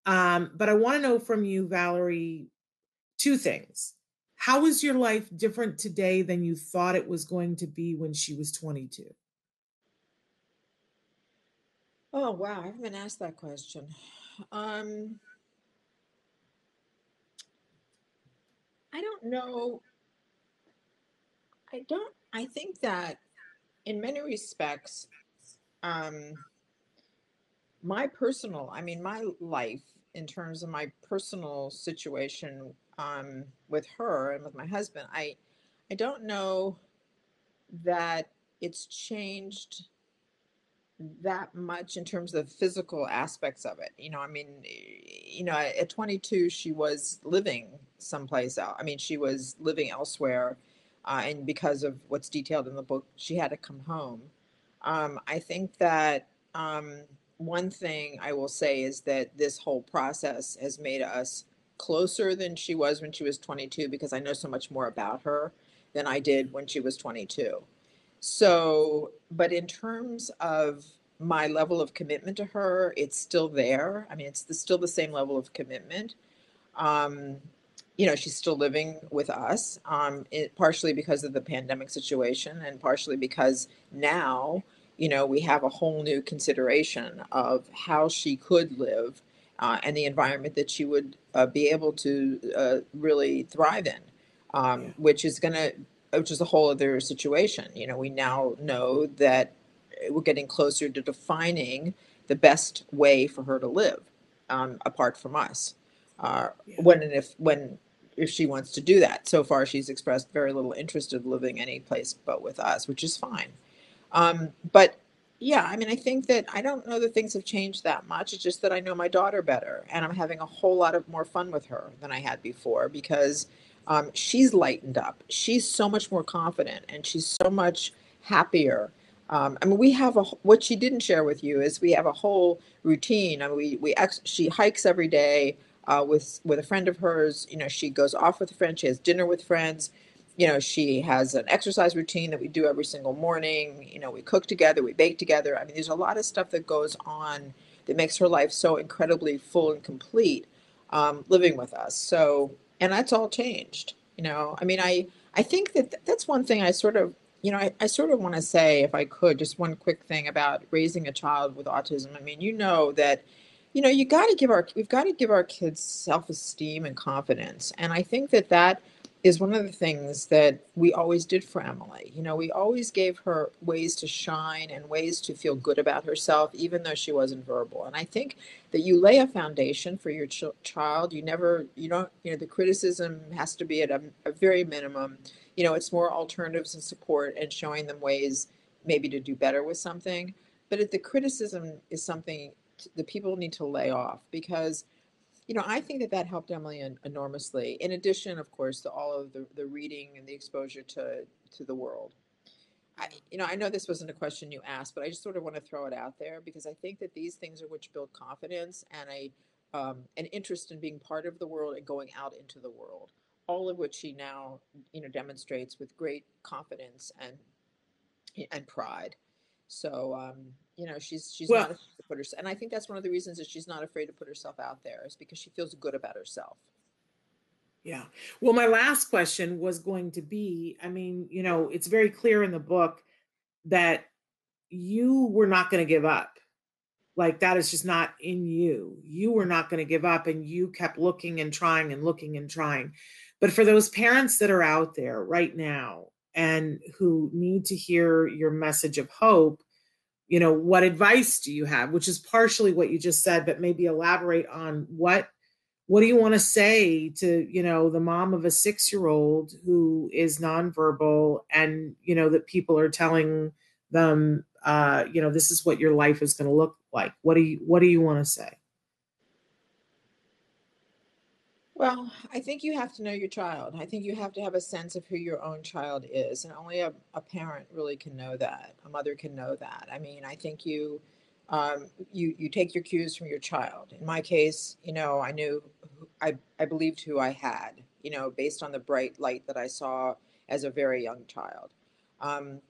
Um, but I want to know from you, Valerie, two things. How is your life different today than you thought it was going to be when she was twenty-two? Oh, wow. I haven't been asked that question. Um, I don't know. I don't, I think that in many respects, um, my personal, I mean, my life in terms of my personal situation um, with her and with my husband, I, I don't know that it's changed that much in terms of the physical aspects of it. You know, I mean, you know, at twenty-two, she was living someplace else. I mean, she was living elsewhere. Uh, and because of what's detailed in the book, she had to come home. Um, I think that um, one thing I will say is that this whole process has made us closer than she was when she was twenty-two, because I know so much more about her than I did when she was twenty-two. So, but in terms of my level of commitment to her, it's still there. I mean, it's the, still the same level of commitment. Um, you know, she's still living with us, um, it, partially because of the pandemic situation and partially because now, you know, we have a whole new consideration of how she could live uh, and the environment that she would uh, be able to uh, really thrive in, um, yeah. which is going to which is a whole other situation. You know, we now know that we're getting closer to defining the best way for her to live, um, apart from us, uh, yeah. when and if when if she wants to do that. So far, she's expressed very little interest in living any place but with us, which is fine. Um, but yeah, I mean, I think that I don't know that things have changed that much. It's just that I know my daughter better, and I'm having a whole lot of more fun with her than I had before because. Um, she's lightened up. She's so much more confident and she's so much happier. Um, I mean, we have a, what she didn't share with you is we have a whole routine. I mean, we, we, ex- she hikes every day, uh, with, with a friend of hers, you know, she goes off with a friend, she has dinner with friends, you know, she has an exercise routine that we do every single morning. You know, we cook together, we bake together. I mean, there's a lot of stuff that goes on that makes her life so incredibly full and complete, um, living with us. So, and that's all changed, you know. I mean, I, I think that th- that's one thing I sort of, you know, I, I sort of want to say, if I could, just one quick thing about raising a child with autism. I mean, you know that, you know, you got to give our, we've got to give our kids self-esteem and confidence. And I think that that is one of the things that we always did for Emily. You know, we always gave her ways to shine and ways to feel good about herself, even though she wasn't verbal. And I think that you lay a foundation for your ch- child. You never, you don't, you know, the criticism has to be at a, a very minimum. You know, it's more alternatives and support and showing them ways maybe to do better with something. But if the criticism is something that people need to lay off, because you know, I think that that helped Emily enormously, in addition, of course, to all of the, the reading and the exposure to, to the world. I, you know, I know this wasn't a question you asked, but I just sort of want to throw it out there because I think that these things are which build confidence and a um, an interest in being part of the world and going out into the world, all of which she now, you know, demonstrates with great confidence and and pride. So, um, you know, she's she's well, not afraid to put herself, and I think that's one of the reasons that she's not afraid to put herself out there is because she feels good about herself. Yeah. Well, my last question was going to be, I mean, you know, it's very clear in the book that you were not going to give up. Like that is just not in you. You were not going to give up, and you kept looking and trying and looking and trying. But for those parents that are out there right now, and who need to hear your message of hope, you know, what advice do you have? Which is partially what you just said, but maybe elaborate on what, what do you want to say to, you know, the mom of a six-year-old who is nonverbal and, you know, that people are telling them, uh, you know, this is what your life is going to look like. What do you, what do you want to say? Well, I think you have to know your child. I think you have to have a sense of who your own child is. And only a, a parent really can know that. A mother can know that. I mean, I think you, um, you, you take your cues from your child. In my case, you know, I knew, I, I believed who I had, you know, based on the bright light that I saw as a very young child. Um,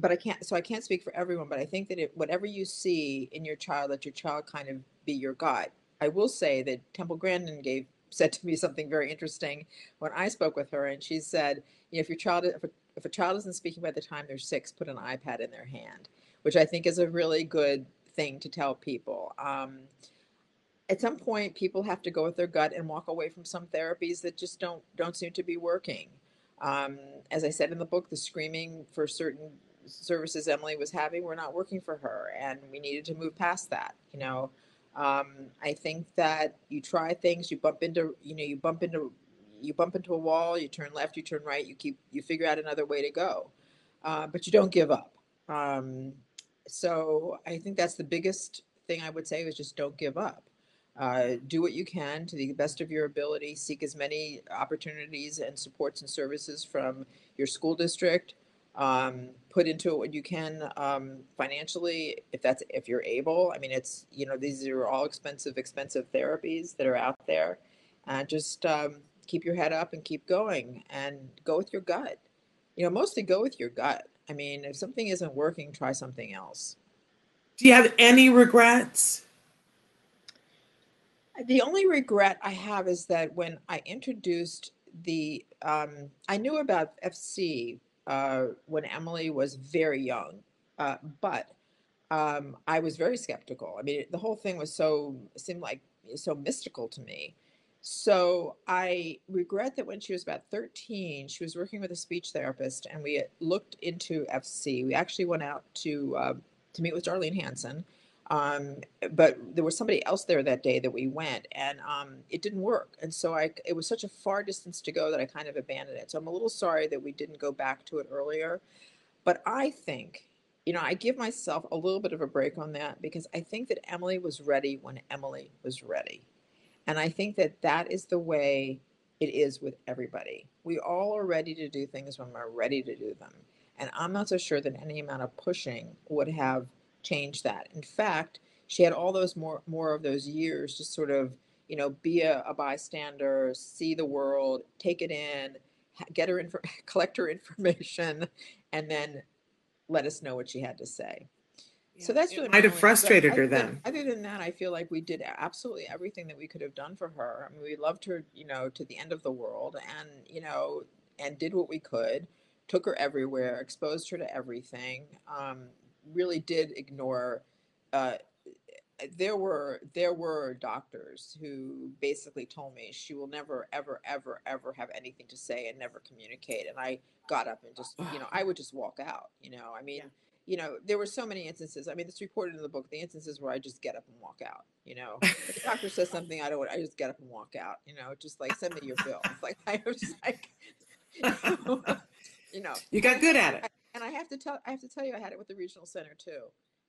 but I can't, so I can't speak for everyone, but I think that it, whatever you see in your child, let your child kind of be your guide. I will say that Temple Grandin gave, said to me something very interesting when I spoke with her, and she said, you know, if your child, if a, if a child isn't speaking by the time they're six, put an iPad in their hand, which I think is a really good thing to tell people. Um, at some point, people have to go with their gut and walk away from some therapies that just don't, don't seem to be working. Um, as I said in the book, the screaming for certain services Emily was having were not working for her, and we needed to move past that, you know. Um, I think that you try things, you bump into, you know, you bump into, you bump into a wall, you turn left, you turn right, you keep, you figure out another way to go, uh, but you don't give up. Um, so I think that's the biggest thing I would say is just don't give up. Uh, do what you can to the best of your ability, seek as many opportunities and supports and services from your school district, um, put into it what you can, um, financially, if that's, if you're able. I mean, it's, you know, these are all expensive, expensive therapies that are out there, and uh, just, um, keep your head up and keep going and go with your gut, you know, mostly go with your gut. I mean, if something isn't working, try something else. Do you have any regrets? The only regret I have is that when I introduced the, um, I knew about F C uh, when Emily was very young, uh, but um, I was very skeptical. I mean, the whole thing was so, seemed like so mystical to me. So I regret that when she was about thirteen, she was working with a speech therapist, and we looked into F C. We actually went out to, uh, to meet with Darlene Hansen. Um, but there was somebody else there that day that we went, and um, it didn't work. And so I, it was such a far distance to go that I kind of abandoned it. So I'm a little sorry that we didn't go back to it earlier. But I think, you know, I give myself a little bit of a break on that, because I think that Emily was ready when Emily was ready. And I think that that is the way it is with everybody. We all are ready to do things when we're ready to do them. And I'm not so sure that any amount of pushing would have change that. In fact, she had all those more more of those years to sort of, you know, be a, a bystander, see the world, take it in, get her info, collect her information, and then let us know what she had to say. Yeah, so that's really might have frustrated her then. Other than that, I feel like we did absolutely everything that we could have done for her. I mean, we loved her, you know, to the end of the world, and you know, and did what we could, took her everywhere, exposed her to everything. Um, really did ignore, uh, there were, there were doctors who basically told me she will never, ever, ever, ever have anything to say and never communicate. And I got up and just, you know, I would just walk out, you know, I mean, yeah. You know, there were so many instances. I mean, it's reported in the book, the instances where I just get up and walk out, you know, if the doctor says something, I don't want, I just get up and walk out, you know, just like, send me your bill. It's like, I was like, you know, you know, you got good at it. I, And I have to tell, I have to tell you, I had it with the regional center too.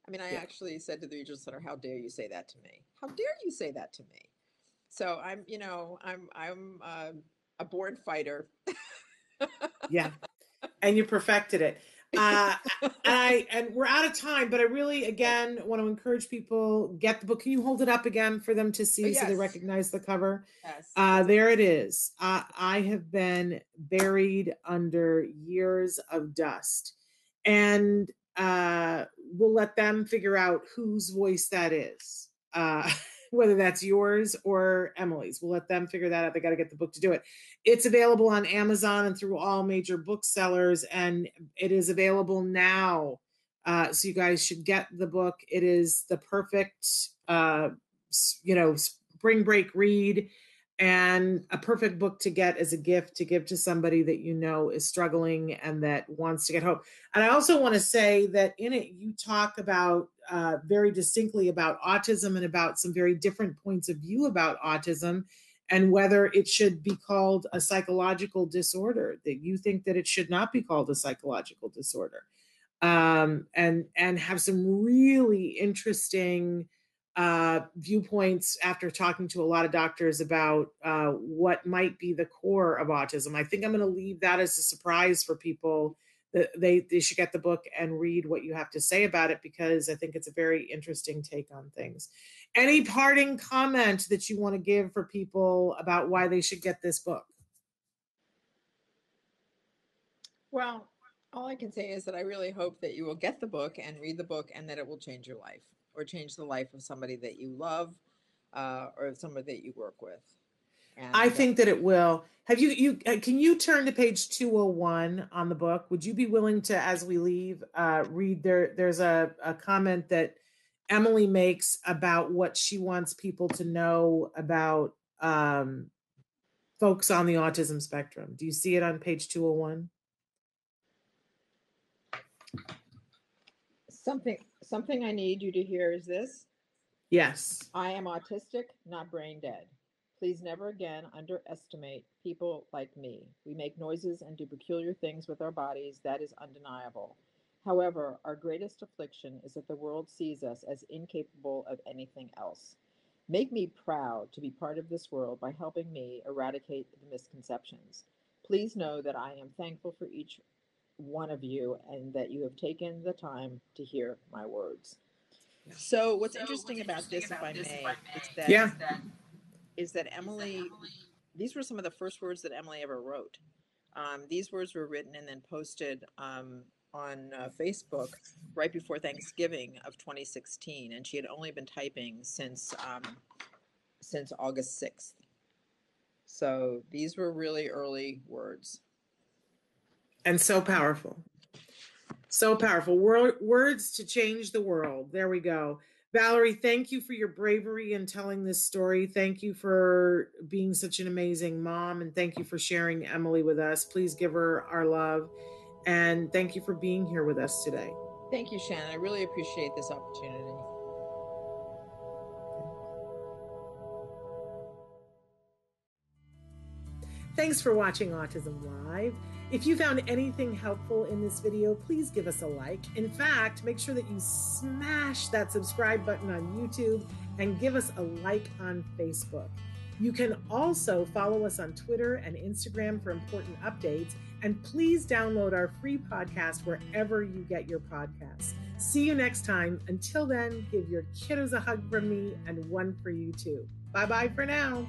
I mean, I yeah. actually said to the regional center, "How dare you say that to me? How dare you say that to me?" So I'm, you know, I'm, I'm uh, a born fighter. Yeah, and you perfected it. Uh, and I, and we're out of time, but I really, again, want to encourage people get the book. Can you hold it up again for them to see, oh, yes. So they recognize the cover? Yes. Uh, there it is. Uh, I have been buried under years of dust, and uh, we'll let them figure out whose voice that is, uh, whether that's yours or Emily's. We'll let them figure that out. They got to get the book to do it. It's available on Amazon and through all major booksellers, and it is available now. Uh, so you guys should get the book. It is the perfect, uh, you know, spring break read, and a perfect book to get as a gift to give to somebody that you know is struggling and that wants to get hope. And I also want to say that in it, you talk about uh, very distinctly about autism and about some very different points of view about autism and whether it should be called a psychological disorder, that you think that it should not be called a psychological disorder, um, and, and have some really interesting uh, viewpoints after talking to a lot of doctors about, uh, what might be the core of autism. I think I'm going to leave that as a surprise for people. They, they should get the book and read what you have to say about it, because I think it's a very interesting take on things. Any parting comment that you want to give for people about why they should get this book? Well, All I can say is that I really hope that you will get the book and read the book and that it will change your life or change the life of somebody that you love uh, or somebody that you work with. And I think that it will. Have you, you, uh, can you turn to page two oh one on the book? Would you be willing to, as we leave, uh, read there? There's a, a comment that Emily makes about what she wants people to know about um, folks on the autism spectrum. Do you see it on page two oh one? Something, something I need you to hear is this. Yes. I am autistic, not brain dead. Please never again underestimate people like me. We make noises and do peculiar things with our bodies. That is undeniable. However, our greatest affliction is that the world sees us as incapable of anything else. Make me proud to be part of this world by helping me eradicate the misconceptions. Please know that I am thankful for each one of you and that you have taken the time to hear my words. So what's so interesting, what's about, interesting this, about this, if I may, may is that, yeah. is that, is that Emily, Emily, these were some of the first words that Emily ever wrote. Um, these words were written and then posted um, on uh, Facebook right before Thanksgiving of twenty sixteen. And she had only been typing since, um, since August sixth. So these were really early words. And so powerful, so powerful. Word, words to change the world. There we go. Valerie, thank you for your bravery in telling this story. Thank you for being such an amazing mom. And thank you for sharing Emily with us. Please give her our love. And thank you for being here with us today. Thank you, Shannon. I really appreciate this opportunity. Thanks for watching Autism Live. If you found anything helpful in this video, please give us a like. In fact, make sure that you smash that subscribe button on YouTube and give us a like on Facebook. You can also follow us on Twitter and Instagram for important updates. And please download our free podcast wherever you get your podcasts. See you next time. Until then, give your kiddos a hug from me and one for you too. Bye-bye for now.